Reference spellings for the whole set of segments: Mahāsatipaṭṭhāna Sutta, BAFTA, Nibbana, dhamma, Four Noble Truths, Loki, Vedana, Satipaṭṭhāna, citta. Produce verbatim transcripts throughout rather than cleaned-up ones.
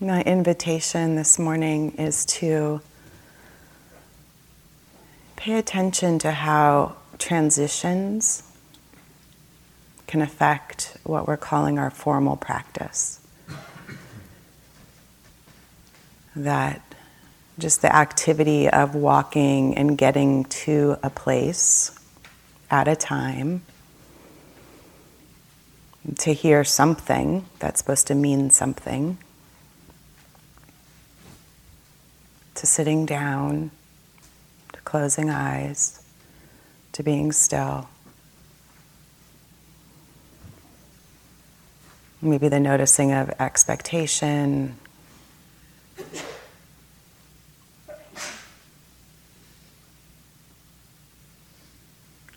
My invitation this morning is to pay attention to how transitions can affect what we're calling our formal practice. That just the activity of walking and getting to a place at a time, to hear something that's supposed to mean something, to sitting down, to closing eyes, to being still. Maybe the noticing of expectation,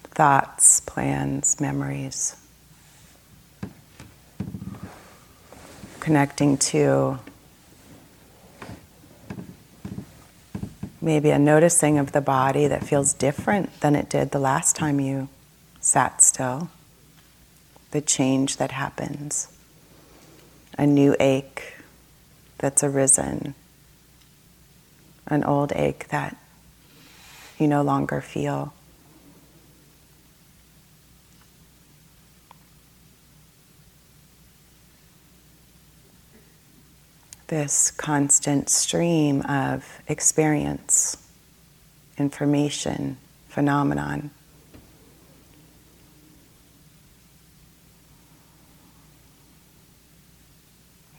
thoughts, plans, memories. Connecting to maybe a noticing of the body that feels different than it did the last time you sat still. The change that happens. A new ache that's arisen. An old ache that you no longer feel. This constant stream of experience, information, phenomenon.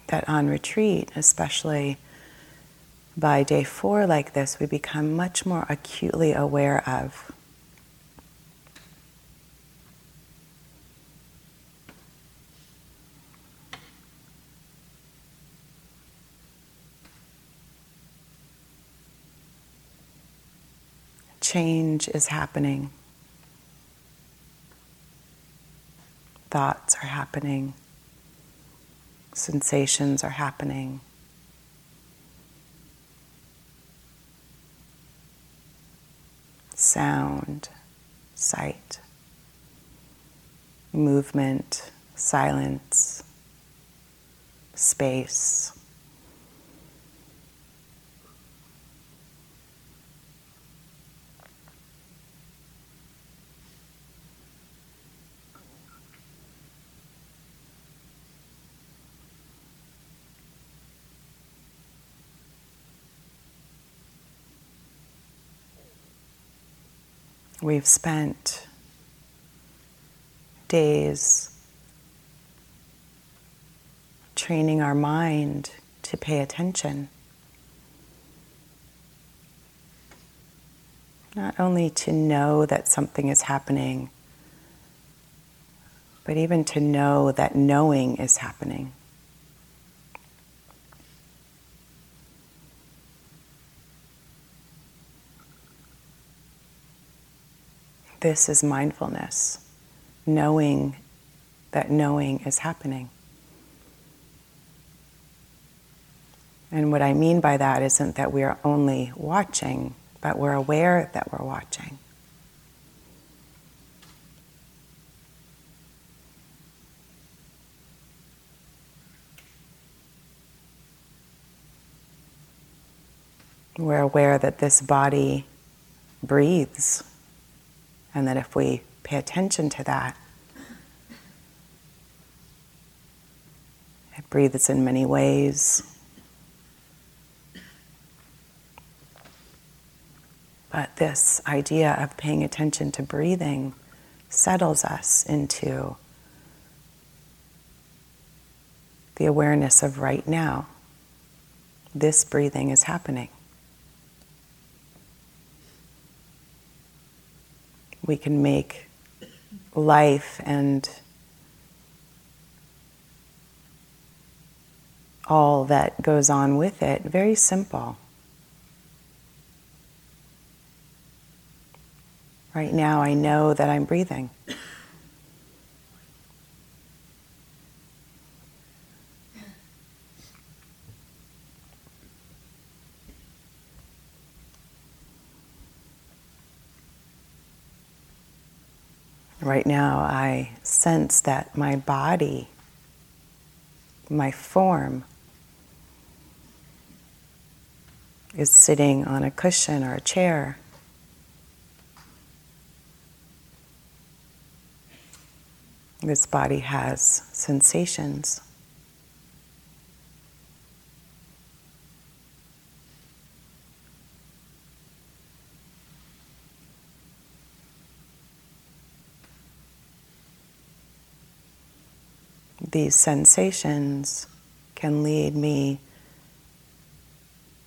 That on retreat, especially by day four like this, we become much more acutely aware of. Change is happening. Thoughts are happening. Sensations are happening. Sound, sight, movement, silence, space. We've spent days training our mind to pay attention, not only to know that something is happening, but even to know that knowing is happening. This is mindfulness, knowing that knowing is happening. And what I mean by that isn't that we are only watching, but we're aware that we're watching. We're aware that this body breathes. And that if we pay attention to that, it breathes in many ways. But this idea of paying attention to breathing settles us into the awareness of right now. This breathing is happening. We can make life and all that goes on with it very simple. Right now, I know that I'm breathing. Right now, I sense that my body, my form, is sitting on a cushion or a chair. This body has sensations. These sensations can lead me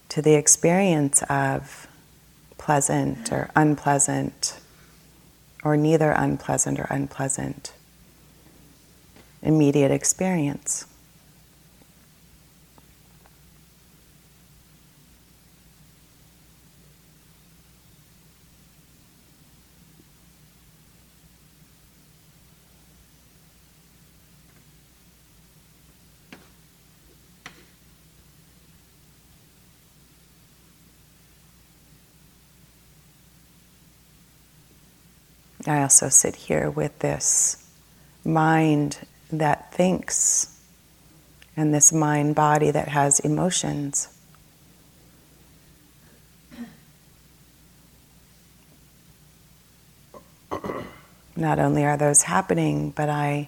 to the experience of pleasant or unpleasant, or neither unpleasant or unpleasant, immediate experience. I also sit here with this mind that thinks and this mind-body that has emotions. Not only are those happening, but I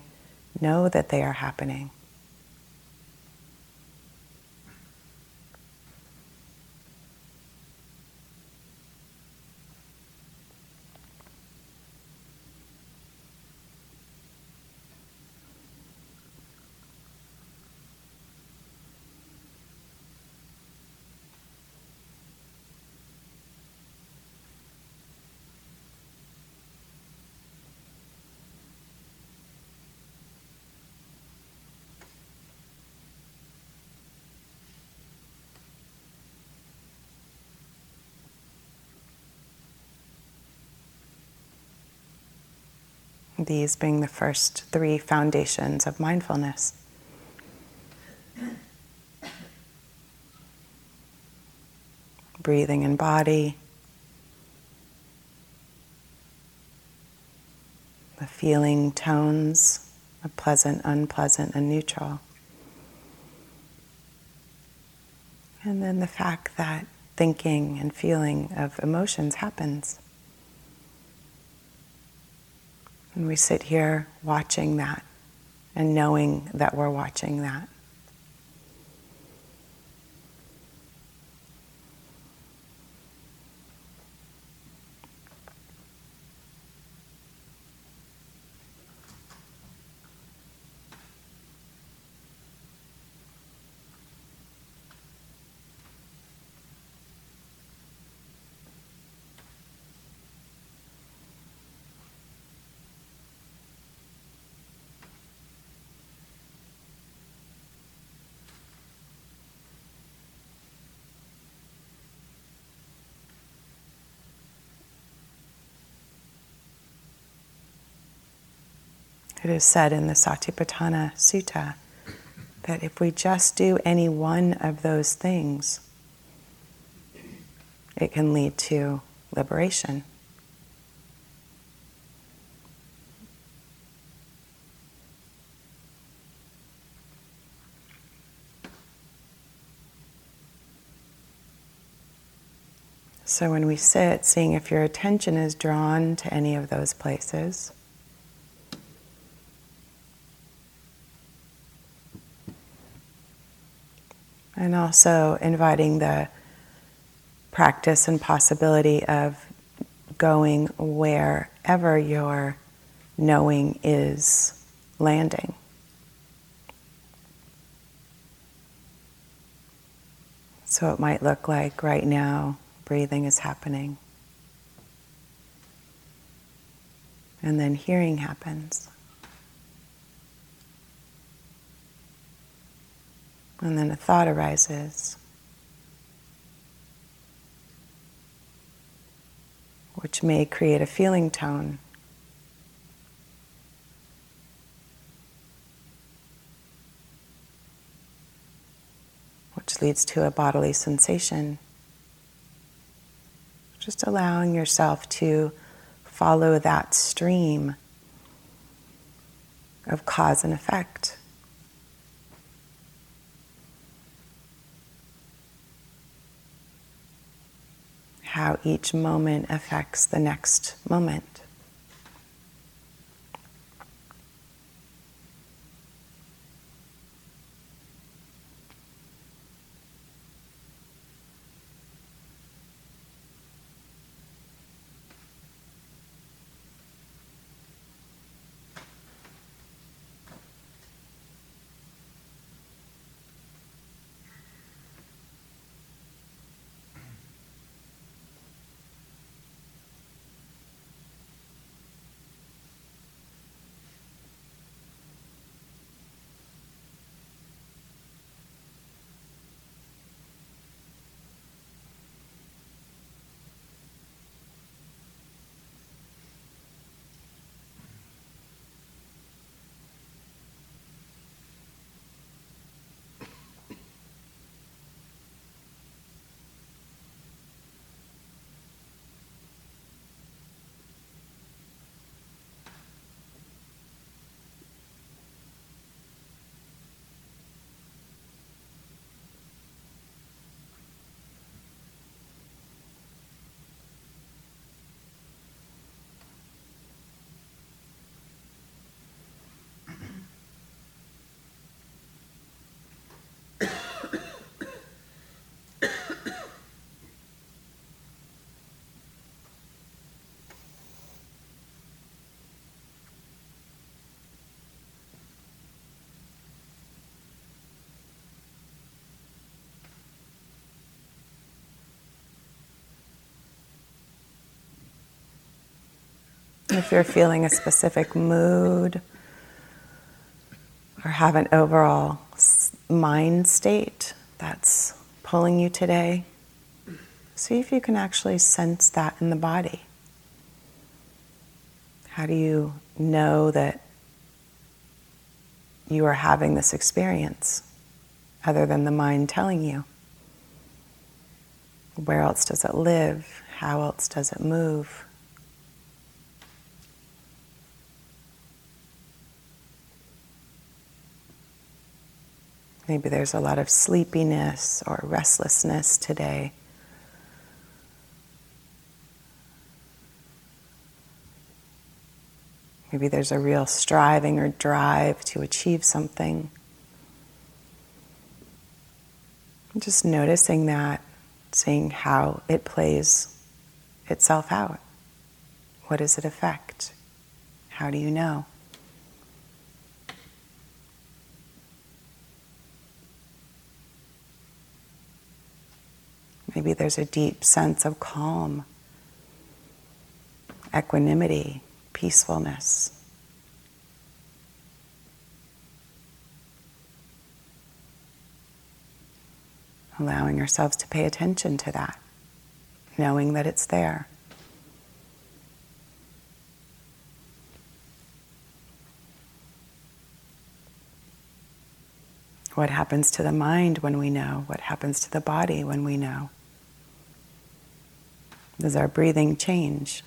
know that they are happening. These being the first three foundations of mindfulness. Breathing and body, the feeling tones of pleasant, unpleasant, and neutral. And then the fact that thinking and feeling of emotions happens. And we sit here watching that and knowing that we're watching that. It is said in the Mahāsatipaṭṭhāna Sutta that if we just do any one of those things, it can lead to liberation. So when we sit, seeing if your attention is drawn to any of those places, and also inviting the practice and possibility of going wherever your knowing is landing. So it might look like right now breathing is happening, and then hearing happens. And then a thought arises, which may create a feeling tone. Which leads to a bodily sensation. Just allowing yourself to follow that stream of cause and effect. how each moment affects the next moment. If you're feeling a specific mood or have an overall mind state that's pulling you today, see if you can actually sense that in the body. How do you know that you are having this experience other than the mind telling you? Where else does it live? How else does it move? Maybe there's a lot of sleepiness or restlessness today. Maybe there's a real striving or drive to achieve something. Just noticing that, seeing how it plays itself out. What does it affect? How do you know? Maybe there's a deep sense of calm, equanimity, peacefulness. Allowing ourselves to pay attention to that, knowing that it's there. What happens to the mind when we know? What happens to the body when we know? Does our breathing change?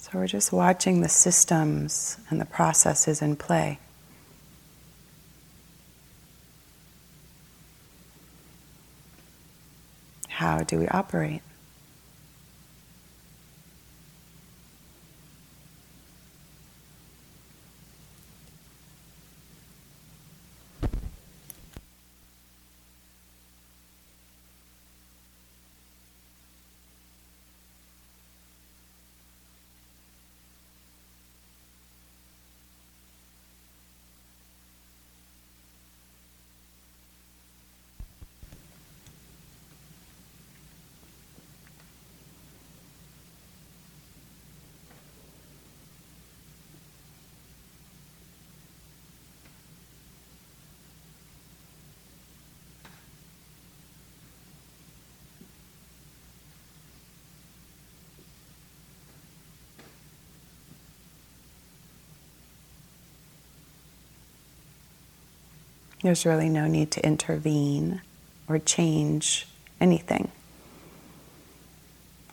So we're just watching the systems and the processes in play. How do we operate? There's really no need to intervene or change anything.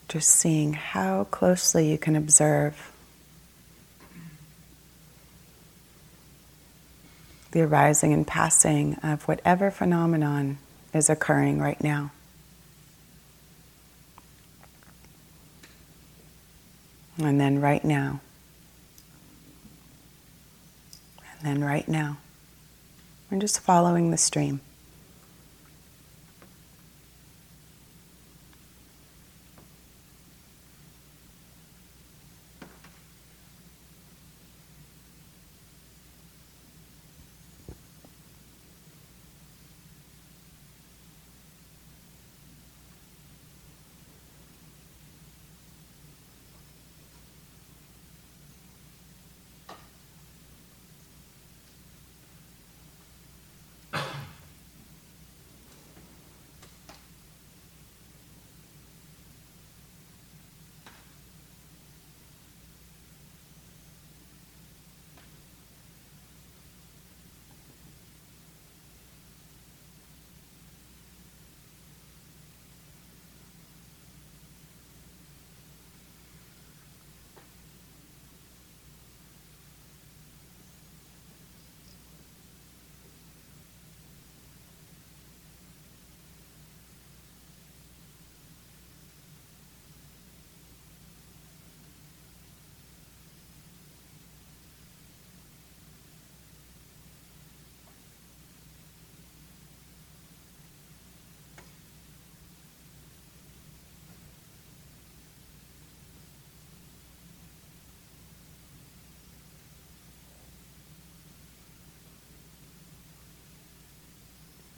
Just seeing how closely you can observe the arising and passing of whatever phenomenon is occurring right now. And then right now. And then right now. We're just following the stream.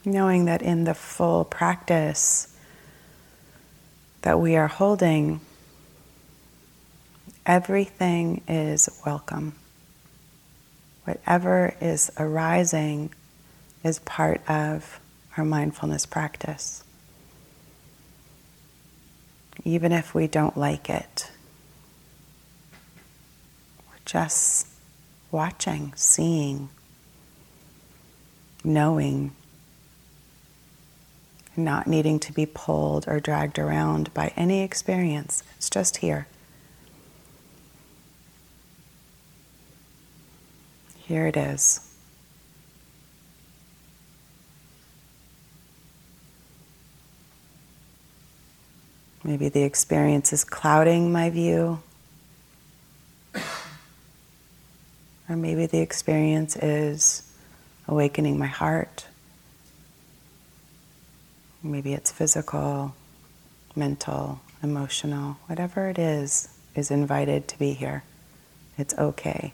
Knowing that in the full practice that we are holding, everything is welcome. Whatever is arising is part of our mindfulness practice. Even if we don't like it, we're just watching, seeing, knowing, not needing to be pulled or dragged around by any experience. It's just here. Here it is. Maybe the experience is clouding my view. Or maybe the experience is awakening my heart. Maybe it's physical, mental, emotional, whatever it is, is invited to be here. It's okay.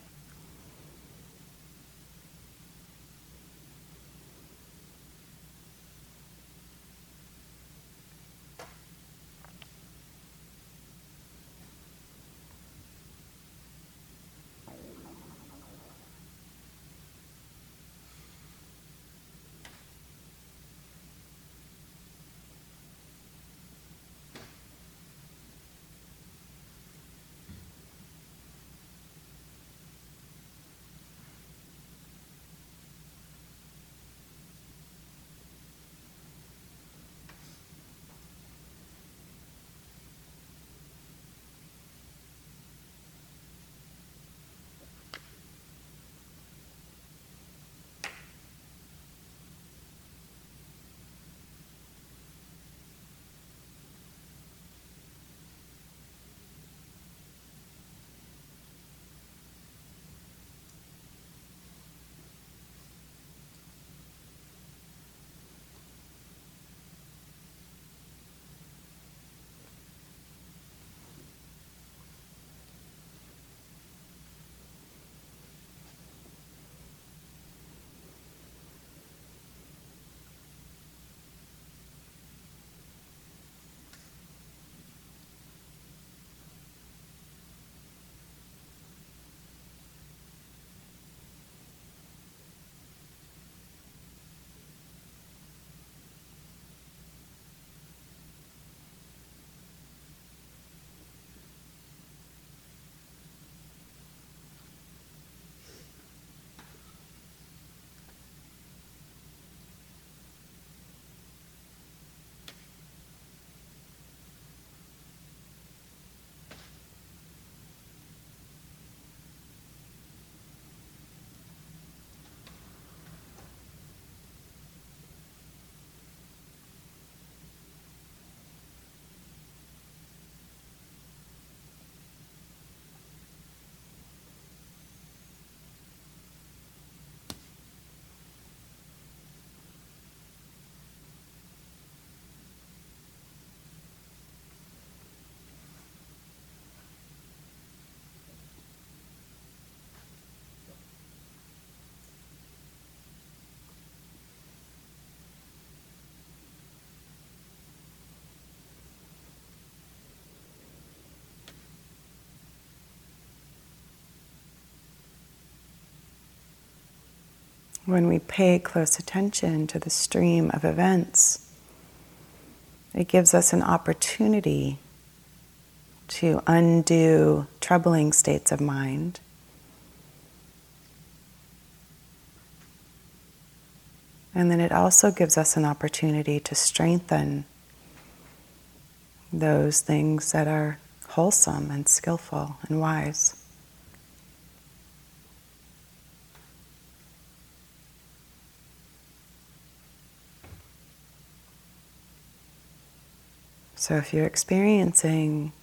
when we pay close attention to the stream of events, it gives us an opportunity to undo troubling states of mind . And then it also gives us an opportunity to strengthen those things that are wholesome and skillful and wise. So if you're experiencing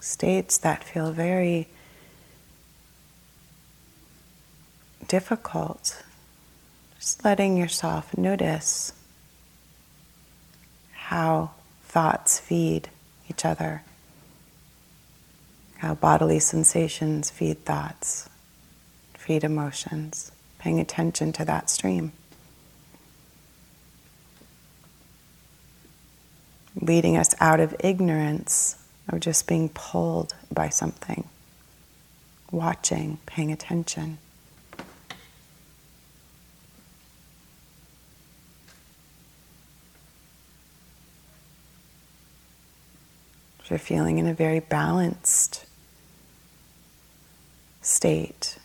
states that feel very difficult, just letting yourself notice how thoughts feed each other, how bodily sensations feed thoughts, feed emotions, paying attention to that stream. Leading us out of ignorance of just being pulled by something, watching, paying attention. You're feeling in a very balanced state.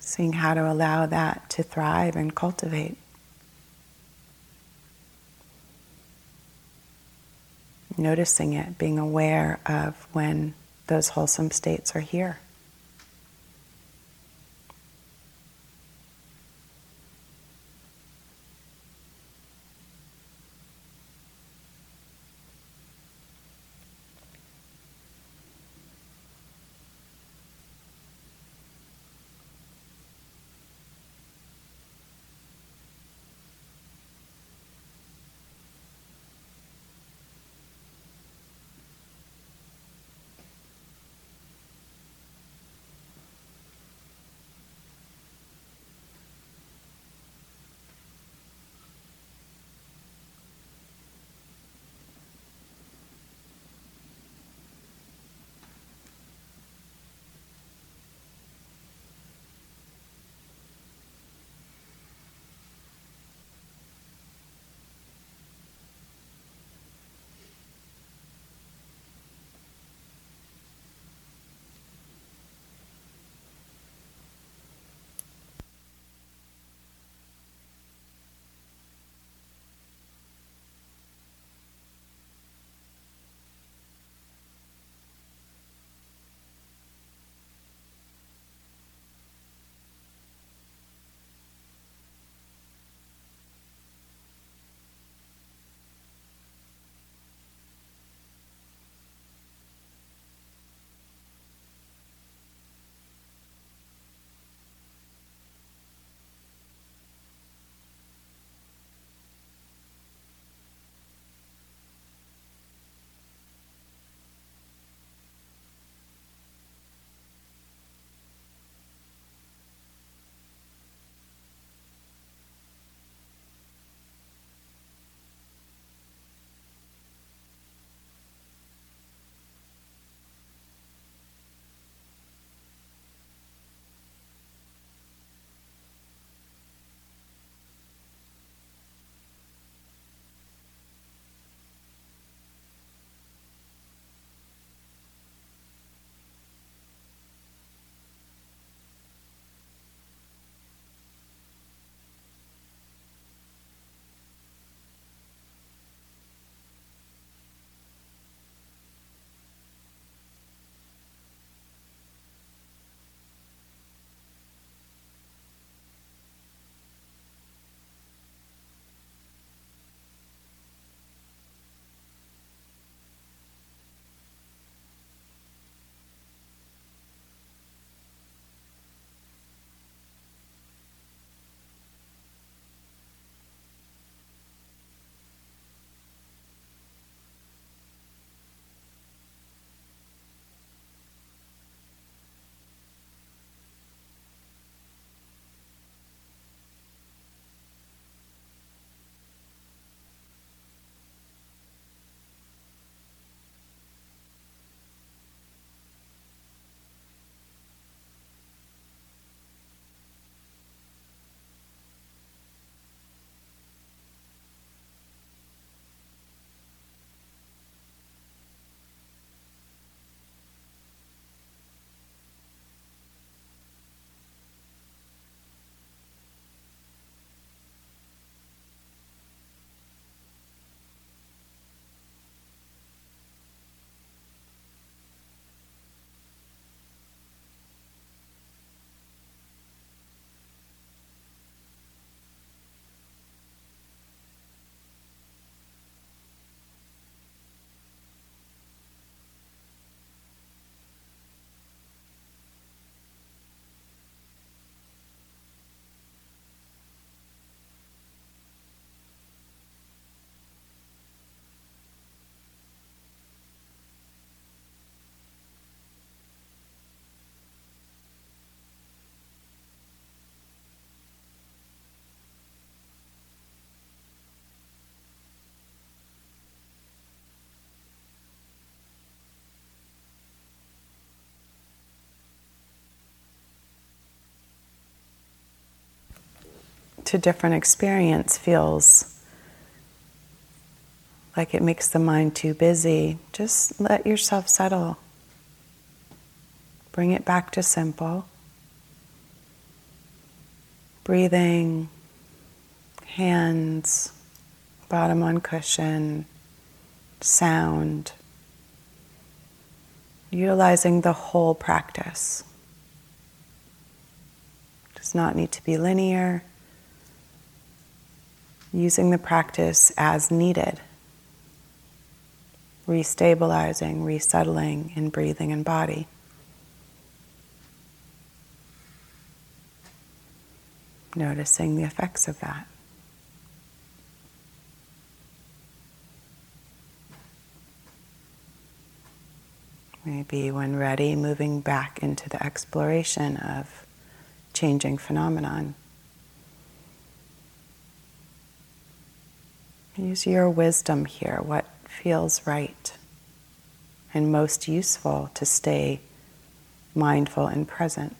Seeing how to allow that to thrive and cultivate. Noticing it, being aware of when those wholesome states are here. to different experience feels like it makes the mind too busy, just let yourself settle. Bring it back to simple. Breathing, hands, bottom on cushion, sound. Utilizing the whole practice. Does not need to be linear. Using the practice as needed. Restabilizing, resettling in breathing and body. Noticing the effects of that. Maybe when ready, moving back into the exploration of changing phenomenon. Use your wisdom here, what feels right and most useful to stay mindful and present.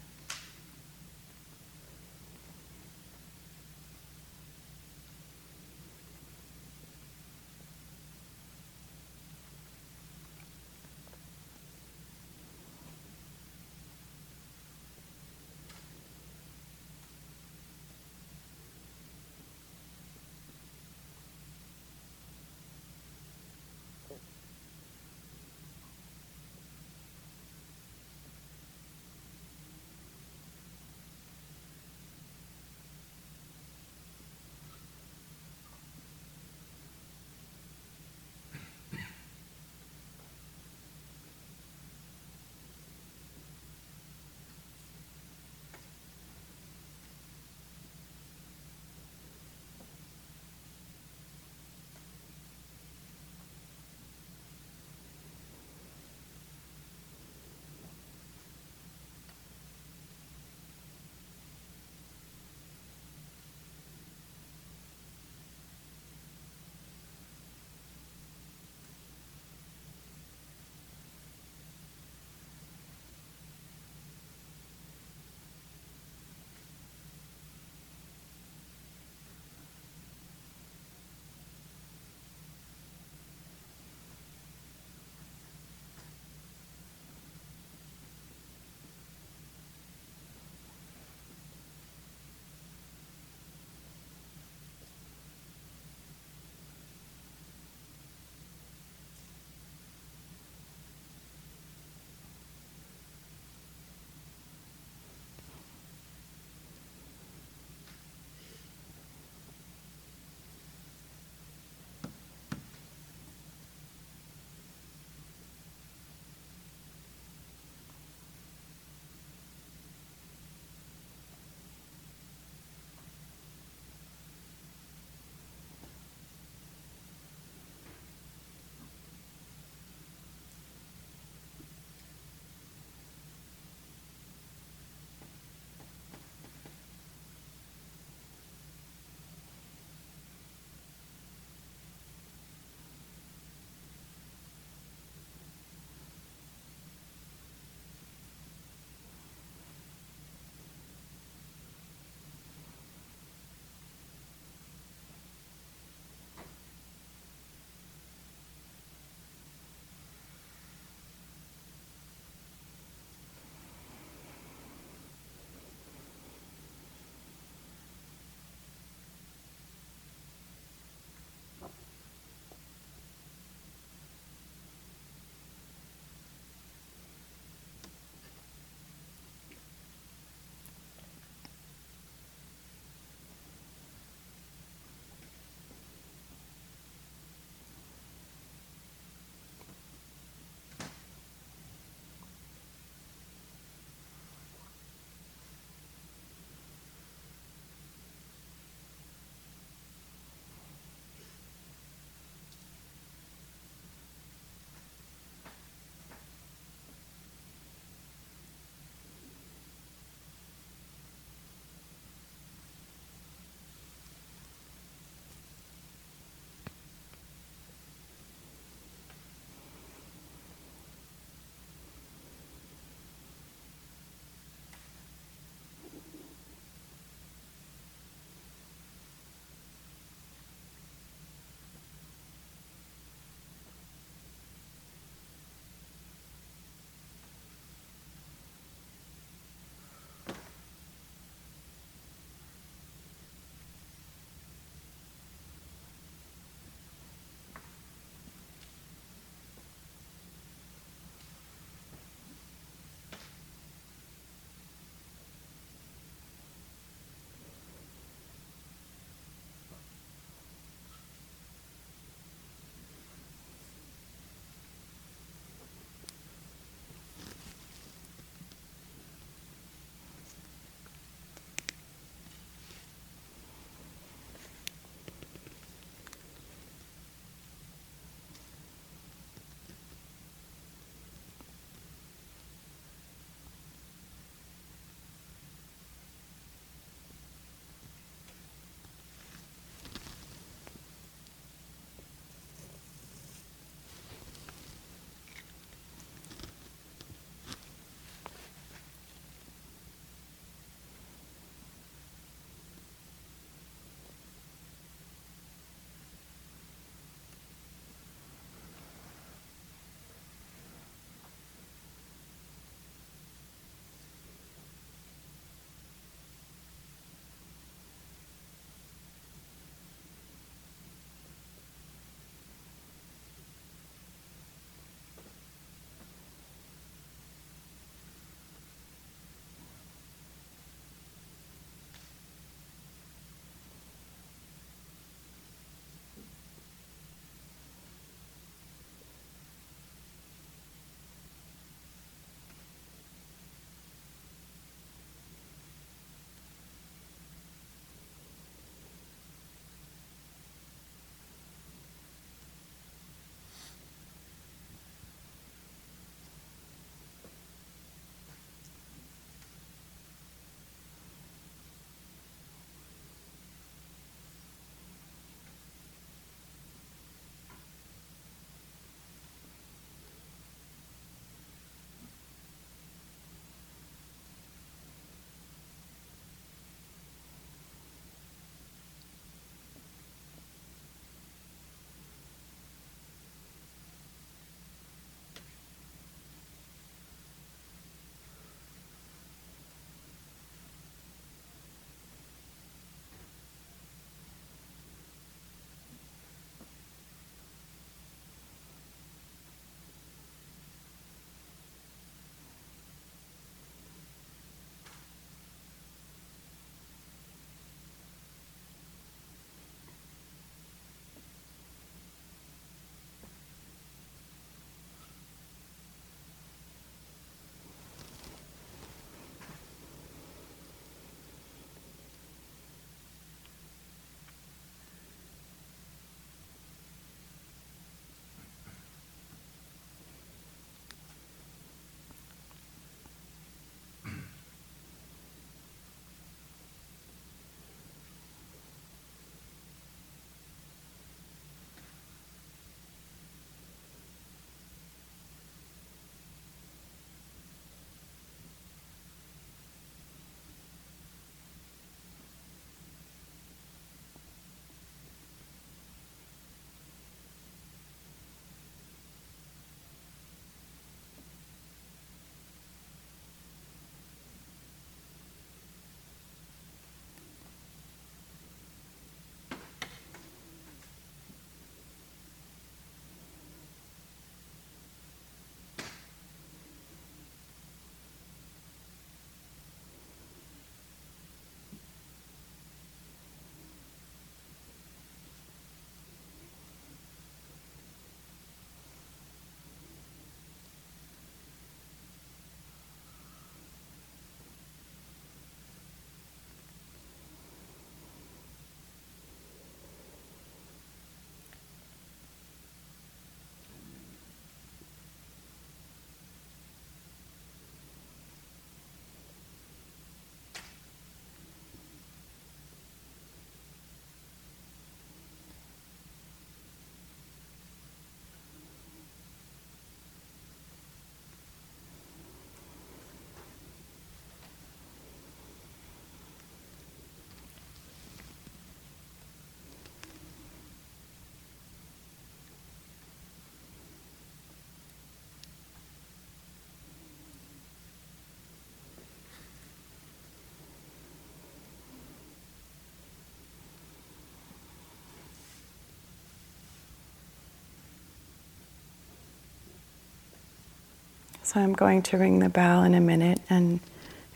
So I'm going to ring the bell in a minute, and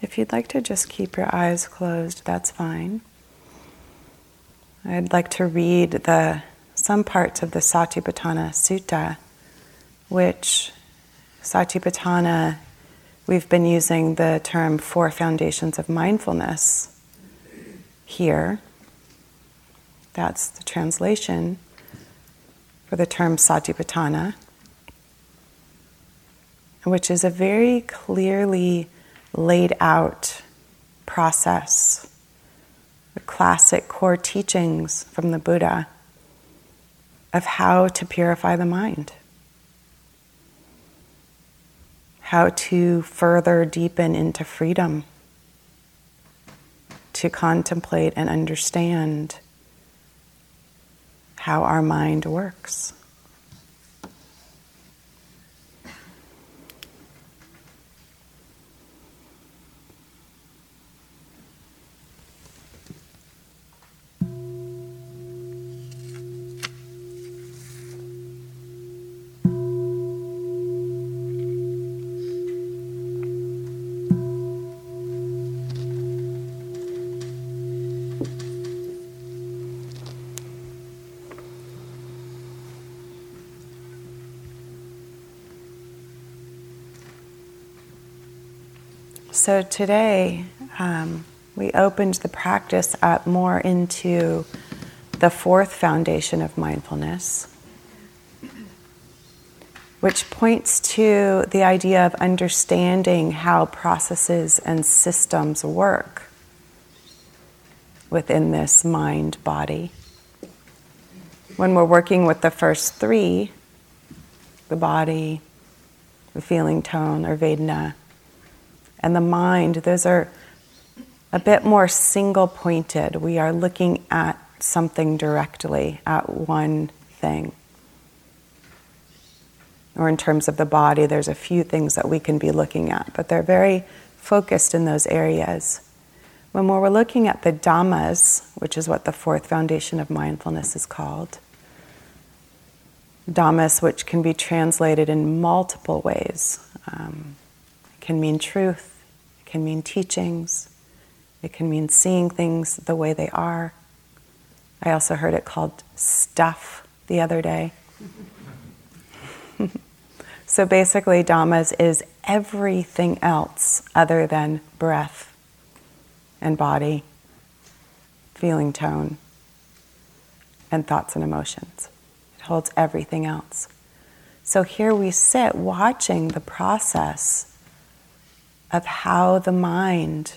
if you'd like to just keep your eyes closed, that's fine. I'd like to read the some parts of the Mahāsatipaṭṭhāna Sutta, which Mahāsatipaṭṭhāna, we've been using the term Four Foundations of Mindfulness here. That's the translation for the term Mahāsatipaṭṭhāna, which is a very clearly laid out process, the classic core teachings from the Buddha of how to purify the mind, how to further deepen into freedom, to contemplate and understand how our mind works. So today, um, we opened the practice up more into the fourth foundation of mindfulness, which points to the idea of understanding how processes and systems work within this mind-body. When we're working with the first three, the body, the feeling tone, or Vedana, and the mind, those are a bit more single-pointed. We are looking at something directly, at one thing. Or in terms of the body, there's a few things that we can be looking at, but they're very focused in those areas. When we're looking at the dhammas, which is what the fourth foundation of mindfulness is called, dhammas, which can be translated in multiple ways. Um, It can mean truth, it can mean teachings, it can mean seeing things the way they are. I also heard it called stuff the other day. So basically, dhammas is everything else other than breath and body, feeling tone, and thoughts and emotions. It holds everything else. So here we sit watching the process of how the mind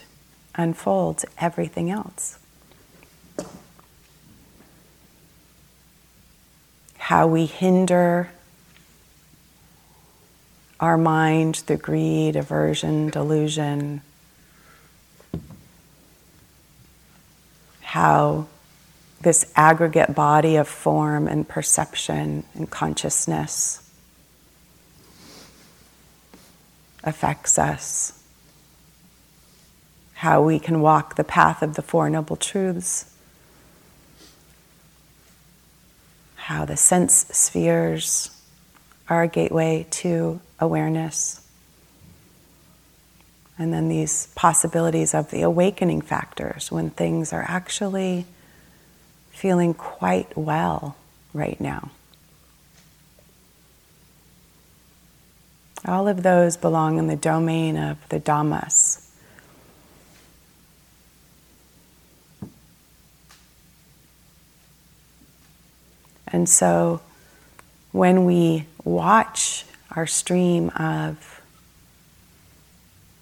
unfolds everything else. How we hinder our mind through greed, aversion, delusion. How this aggregate body of form and perception and consciousness affects us. How we can walk the path of the Four Noble Truths, how the sense spheres are a gateway to awareness, and then these possibilities of the awakening factors when things are actually feeling quite well right now. All of those belong in the domain of the dhammas. And so when we watch our stream of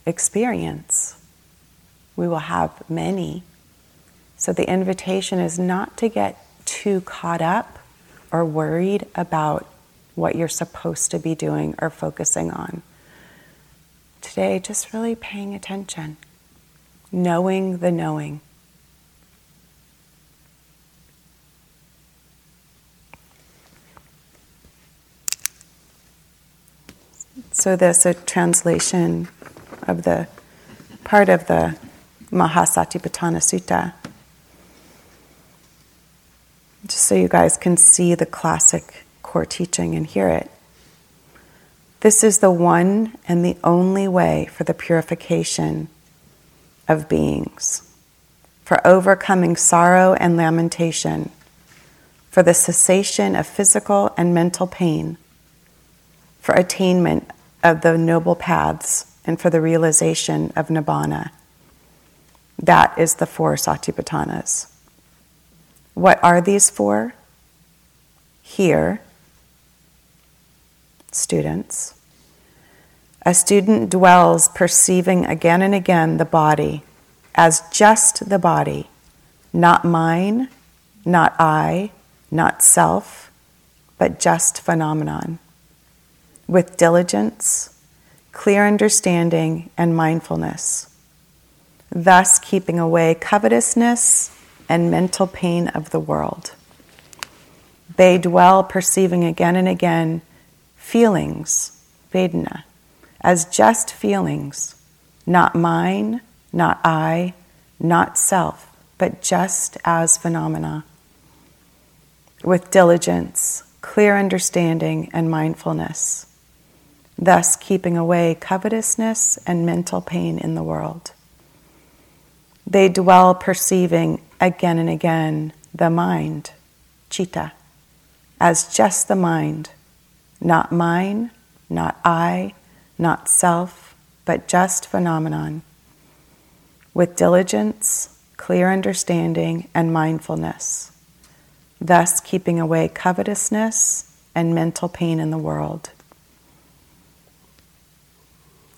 experience, we will have many. So the invitation is not to get too caught up or worried about what you're supposed to be doing or focusing on. Today, just really paying attention, knowing the knowing. So this is a translation of the part of the Mahāsatipaṭṭhāna Sutta. Just so you guys can see the classic core teaching and hear it. This is the one and the only way for the purification of beings, for overcoming sorrow and lamentation, for the cessation of physical and mental pain, for attainment of the noble paths, and for the realization of Nibbana. That is the four Satipaṭṭhānas. What are these four? Here, students, a student dwells perceiving again and again the body as just the body, not mine, not I, not self, but just phenomenon, with diligence, clear understanding, and mindfulness, thus keeping away covetousness and mental pain of the world. They dwell perceiving again and again feelings, Vedana, as just feelings, not mine, not I, not self, but just as phenomena, with diligence, clear understanding, and mindfulness, thus keeping away covetousness and mental pain in the world. They dwell perceiving again and again the mind, citta, as just the mind, not mine, not I, not self, but just phenomenon, with diligence, clear understanding, and mindfulness, thus keeping away covetousness and mental pain in the world.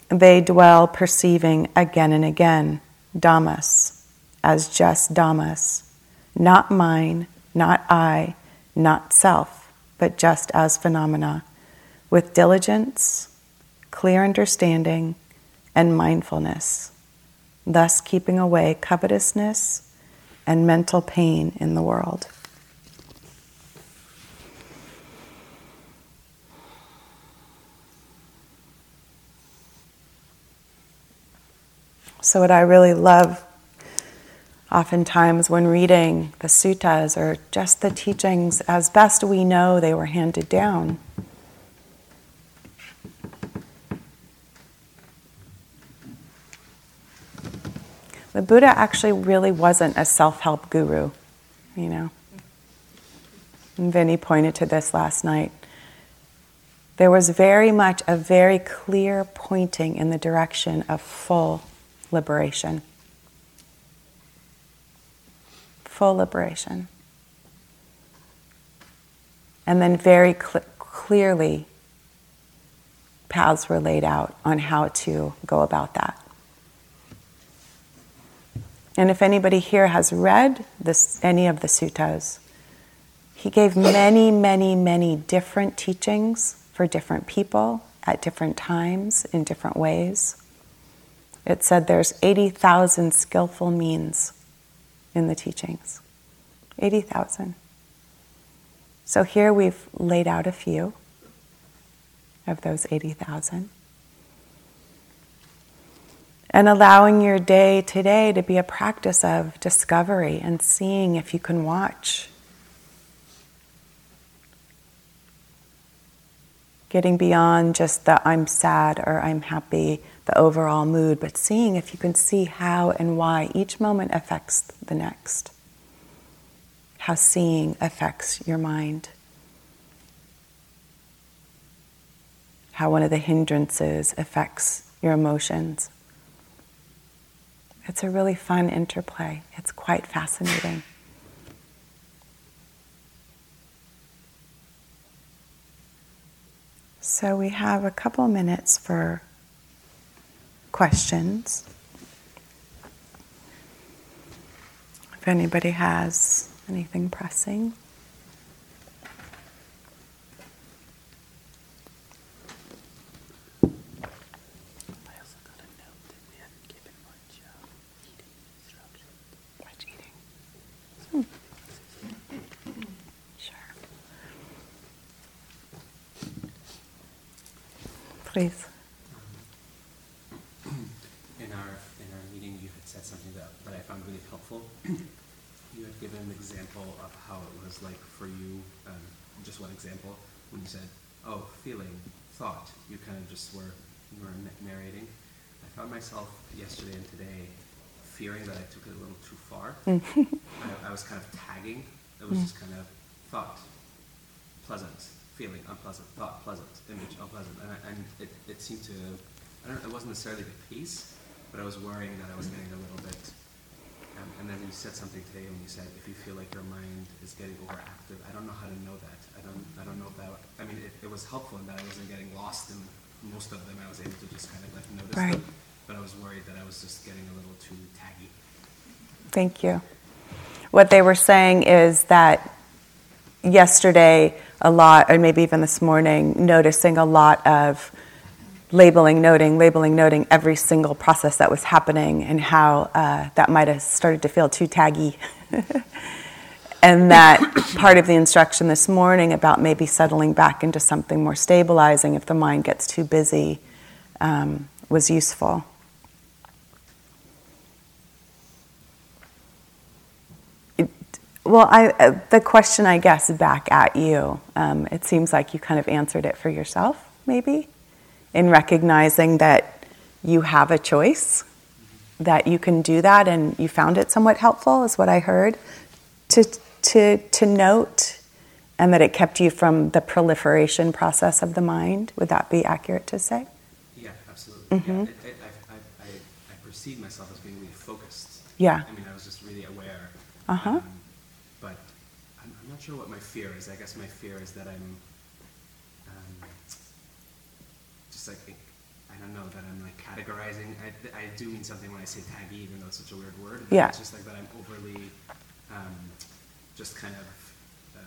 They dwell perceiving again and again dhammas, as just dhammas, not mine, not I, not self, but just as phenomena, with diligence, clear understanding, and mindfulness, thus keeping away covetousness and mental pain in the world. So what I really love oftentimes when reading the suttas or just the teachings, as best we know they were handed down, the Buddha actually really wasn't a self-help guru, you know. And Vinny pointed to this last night. There was very much a very clear pointing in the direction of full liberation. Full liberation. And then very cl- clearly paths were laid out on how to go about that. And if anybody here has read this, any of the suttas, he gave many, many, many different teachings for different people at different times in different ways. It said there's eighty thousand skillful means in the teachings. eighty thousand. So here we've laid out a few of those eighty thousand. And allowing your day today to be a practice of discovery and seeing if you can watch. Getting beyond just the I'm sad or I'm happy, the overall mood, but seeing if you can see how and why each moment affects the next. How seeing affects your mind. How one of the hindrances affects your emotions. It's a really fun interplay. It's quite fascinating. So we have a couple minutes for questions. If anybody has anything pressing. Please. In our in our meeting, you had said something that, that I found really helpful. You had given an example of how it was like for you, um, just one example, when you said oh, feeling, thought, you kind of just were, you were narrating. I found myself yesterday and today fearing that I took it a little too far. I, I was kind of tagging. It was mm. just kind of thought, pleasant, feeling, unpleasant, thought, pleasant, image, unpleasant. And, I, and it, it seemed to, I don't know, it wasn't necessarily the piece, but I was worrying that I was getting a little bit. Um, and then you said something today when you said, if you feel like your mind is getting overactive, I don't know how to know that. I don't I don't know if that, I mean, it, it was helpful in that I wasn't getting lost in most of them. I was able to just kind of like notice right. them. But I was worried that I was just getting a little too taggy. Thank you. What they were saying is that yesterday a lot, or maybe even this morning, noticing a lot of labeling, noting, labeling, noting every single process that was happening and how uh, that might have started to feel too taggy. And that part of the instruction this morning about maybe settling back into something more stabilizing if the mind gets too busy um, was useful. It, well, I, uh, the question, I guess, back at you, um, it seems like you kind of answered it for yourself, maybe? In recognizing that you have a choice, that you can do that, and you found it somewhat helpful, is what I heard, to to to note, and that it kept you from the proliferation process of the mind. Would that be accurate to say? Yeah, absolutely. Mm-hmm. Yeah, it, it, I, I, I, I perceived myself as being really focused. Yeah. I mean, I was just really aware. Uh-huh. Um, but I'm, I'm not sure what my fear is. I guess my fear is that I'm... Like, I don't know that I'm like categorizing. I, I do mean something when I say taggy, even though it's such a weird word. Yeah. It's just like that I'm overly, um, just kind of, uh,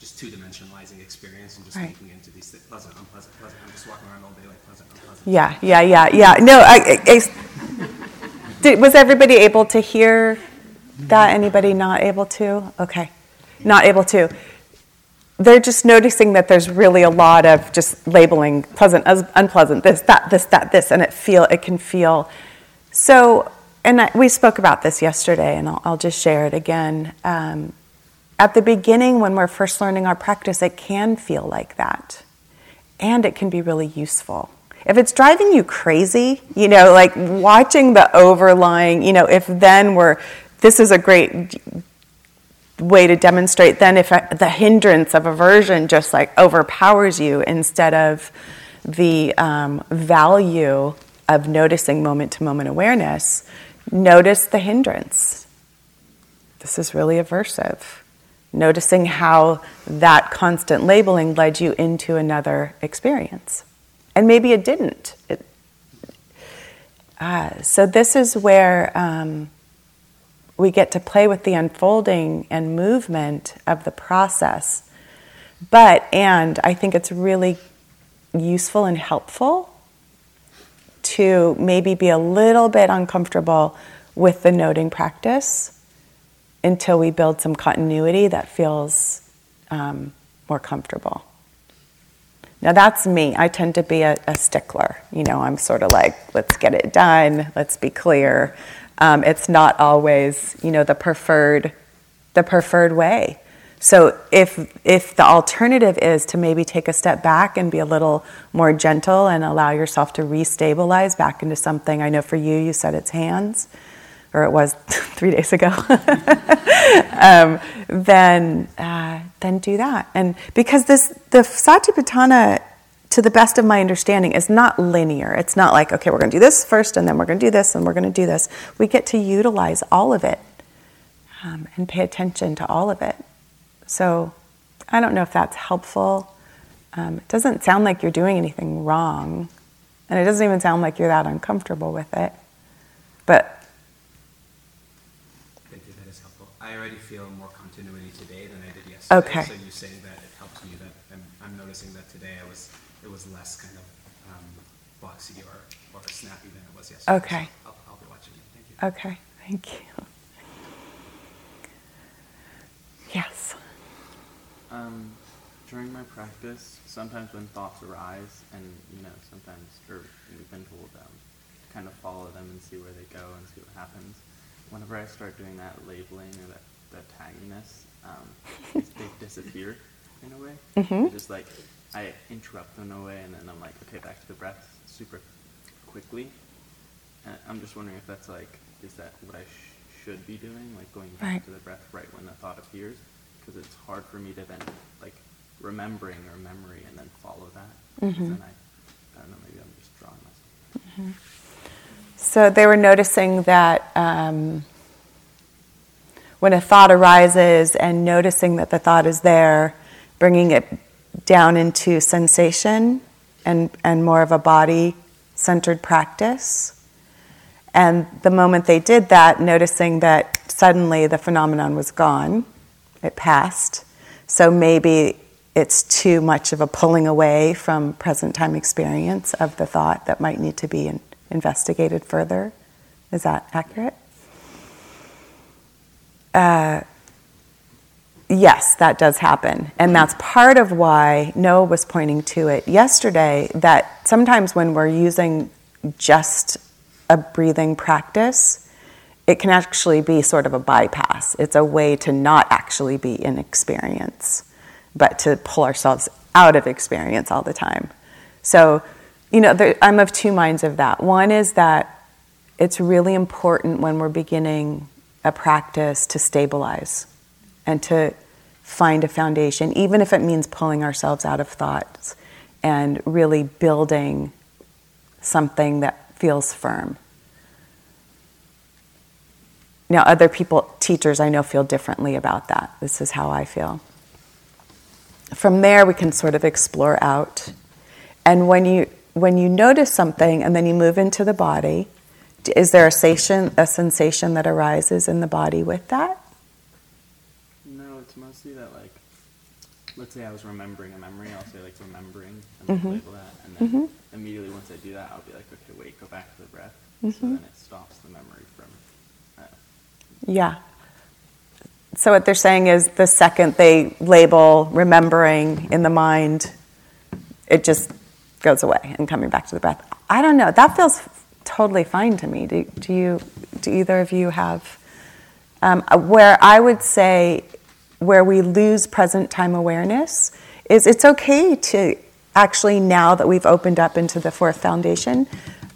just two-dimensionalizing experience and just right. making it into these things. Pleasant, unpleasant, pleasant. I'm just walking around all day like pleasant, unpleasant. Yeah, yeah, yeah, yeah. No, I, I, I did, was everybody able to hear that? Anybody not able to? Okay, not able to. They're just noticing that there's really a lot of just labeling pleasant, unpleasant, this, that, this, that, this, and it feel it can feel so. And I, we spoke about this yesterday, and I'll, I'll just share it again. Um, at the beginning, when we're first learning our practice, it can feel like that, and it can be really useful if it's driving you crazy. You know, like watching the overlying. You know, if then we're this is a great. way to demonstrate then if the hindrance of aversion just like overpowers you instead of the um, value of noticing moment-to-moment awareness, notice the hindrance. This is really aversive. Noticing how that constant labeling led you into another experience. And maybe it didn't. It, uh, so this is where... Um, we get to play with the unfolding and movement of the process. But, and I think it's really useful and helpful to maybe be a little bit uncomfortable with the noting practice until we build some continuity that feels um, more comfortable. Now that's me. I tend to be a, a stickler. You know, I'm sort of like, let's get it done, let's be clear. Um, it's not always, you know, the preferred, the preferred way. So if if the alternative is to maybe take a step back and be a little more gentle and allow yourself to restabilize back into something. I know for you, you said it's hands, or it was three days ago. um, then uh, then do that, and because this the Satipaṭṭhāna, to the best of my understanding, is not linear. It's not like, okay, we're going to do this first, and then we're going to do this, and we're going to do this. We get to utilize all of it um, and pay attention to all of it. So I don't know if that's helpful. Um, it doesn't sound like you're doing anything wrong, and it doesn't even sound like you're that uncomfortable with it. But thank you, that is helpful. I already feel more continuity today than I did yesterday. Okay. So you saying that it helps me, that I'm, I'm noticing that today I was... it was less kind of um, boxy or, or snappy than it was yesterday. Okay. So I'll, I'll be watching it. Thank you. Okay. Thank you. Yes. Um, during my practice, sometimes when thoughts arise, and you know, sometimes or we've been told um, to kind of follow them and see where they go and see what happens. Whenever I start doing that labeling or that that tagginess, um, they disappear in a way. Mm-hmm. Just like. I interrupt them in a way, and then I'm like, okay, back to the breath super quickly. And I'm just wondering if that's like, is that what I sh- should be doing? Like going back right. to the breath right when the thought appears? Because it's hard for me to then like remembering or memory and then follow that. Mm-hmm. And then I, I don't know, maybe I'm just drawing myself. Mm-hmm. So they were noticing that um, when a thought arises and noticing that the thought is there, bringing it down into sensation and, and more of a body-centered practice. And the moment they did that, noticing that suddenly the phenomenon was gone, it passed. So maybe it's too much of a pulling away from present-time experience of the thought that might need to be in, investigated further. Is that accurate? Uh, yes, that does happen. And that's part of why Noah was pointing to it yesterday, that sometimes when we're using just a breathing practice, it can actually be sort of a bypass. It's a way to not actually be in experience, but to pull ourselves out of experience all the time. So, you know, there, I'm of two minds of that. One is that it's really important when we're beginning a practice to stabilize and to find a foundation, even if it means pulling ourselves out of thoughts and really building something that feels firm. Now, other people, teachers I know, feel differently about that. This is how I feel. From there, we can sort of explore out. And when you when you notice something and then you move into the body, is there a sensation, a sensation that arises in the body with that? No, it's mostly that, like, let's say I was remembering a memory, I'll say, like, remembering, and mm-hmm. label that, and then mm-hmm. immediately once I do that, I'll be like, okay, wait, go back to the breath, mm-hmm. so then it stops the memory from... Uh, yeah. So what they're saying is the second they label remembering in the mind, it just goes away and coming back to the breath. I don't know. That feels totally fine to me. Do, do you? Do either of you have um, where I would say where we lose present time awareness is it's okay to actually, now that we've opened up into the fourth foundation,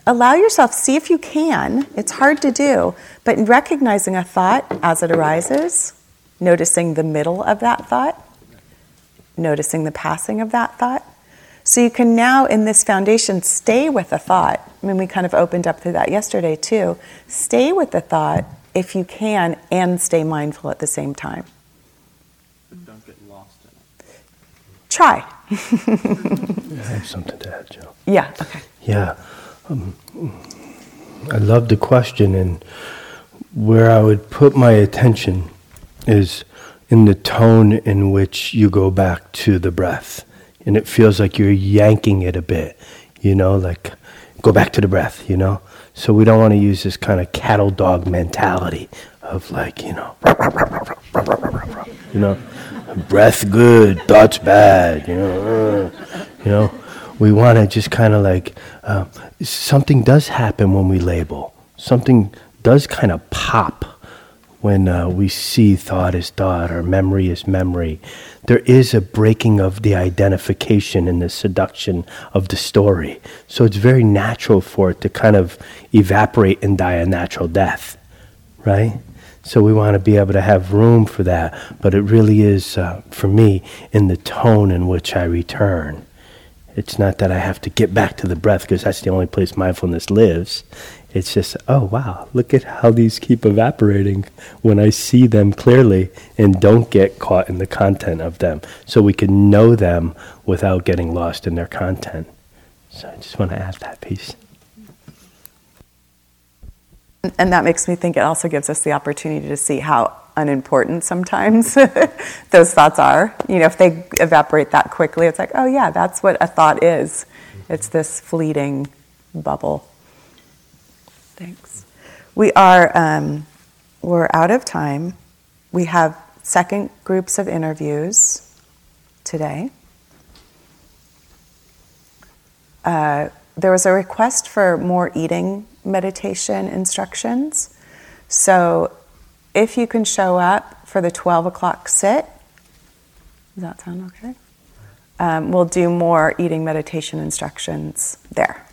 allow yourself, see if you can. It's hard to do, but recognizing a thought as it arises, noticing the middle of that thought, noticing the passing of that thought. So you can now, in this foundation, stay with a thought. I mean, we kind of opened up through that yesterday, too. Stay with the thought if you can and stay mindful at the same time. But don't get lost in it. Try. I have something to add, Joe. Yeah, okay. Yeah. Um, I love the question, and where I would put my attention is in the tone in which you go back to the breath. And it feels like you're yanking it a bit, you know, like, go back to the breath, you know? So we don't want to use this kind of cattle dog mentality of like, you know, you know, breath good, thoughts bad, you know. You know, we want to just kind of like, uh, something does happen when we label. Something does kind of pop when uh, we see thought is thought or memory is memory. There is a breaking of the identification and the seduction of the story. So it's very natural for it to kind of evaporate and die a natural death, right? So we want to be able to have room for that, but it really is, uh, for me, in the tone in which I return. It's not that I have to get back to the breath because that's the only place mindfulness lives. It's just, oh, wow, look at how these keep evaporating when I see them clearly and don't get caught in the content of them. So we can know them without getting lost in their content. So I just want to add that piece. And that makes me think it also gives us the opportunity to see how unimportant sometimes those thoughts are. You know, if they evaporate that quickly, it's like, oh, yeah, that's what a thought is. It's this fleeting bubble. Thanks. We are, um, we're out of time. We have second groups of interviews today. Uh, there was a request for more eating meditation instructions. So if you can show up for the twelve o'clock sit, does that sound okay? um, we'll do more eating meditation instructions there.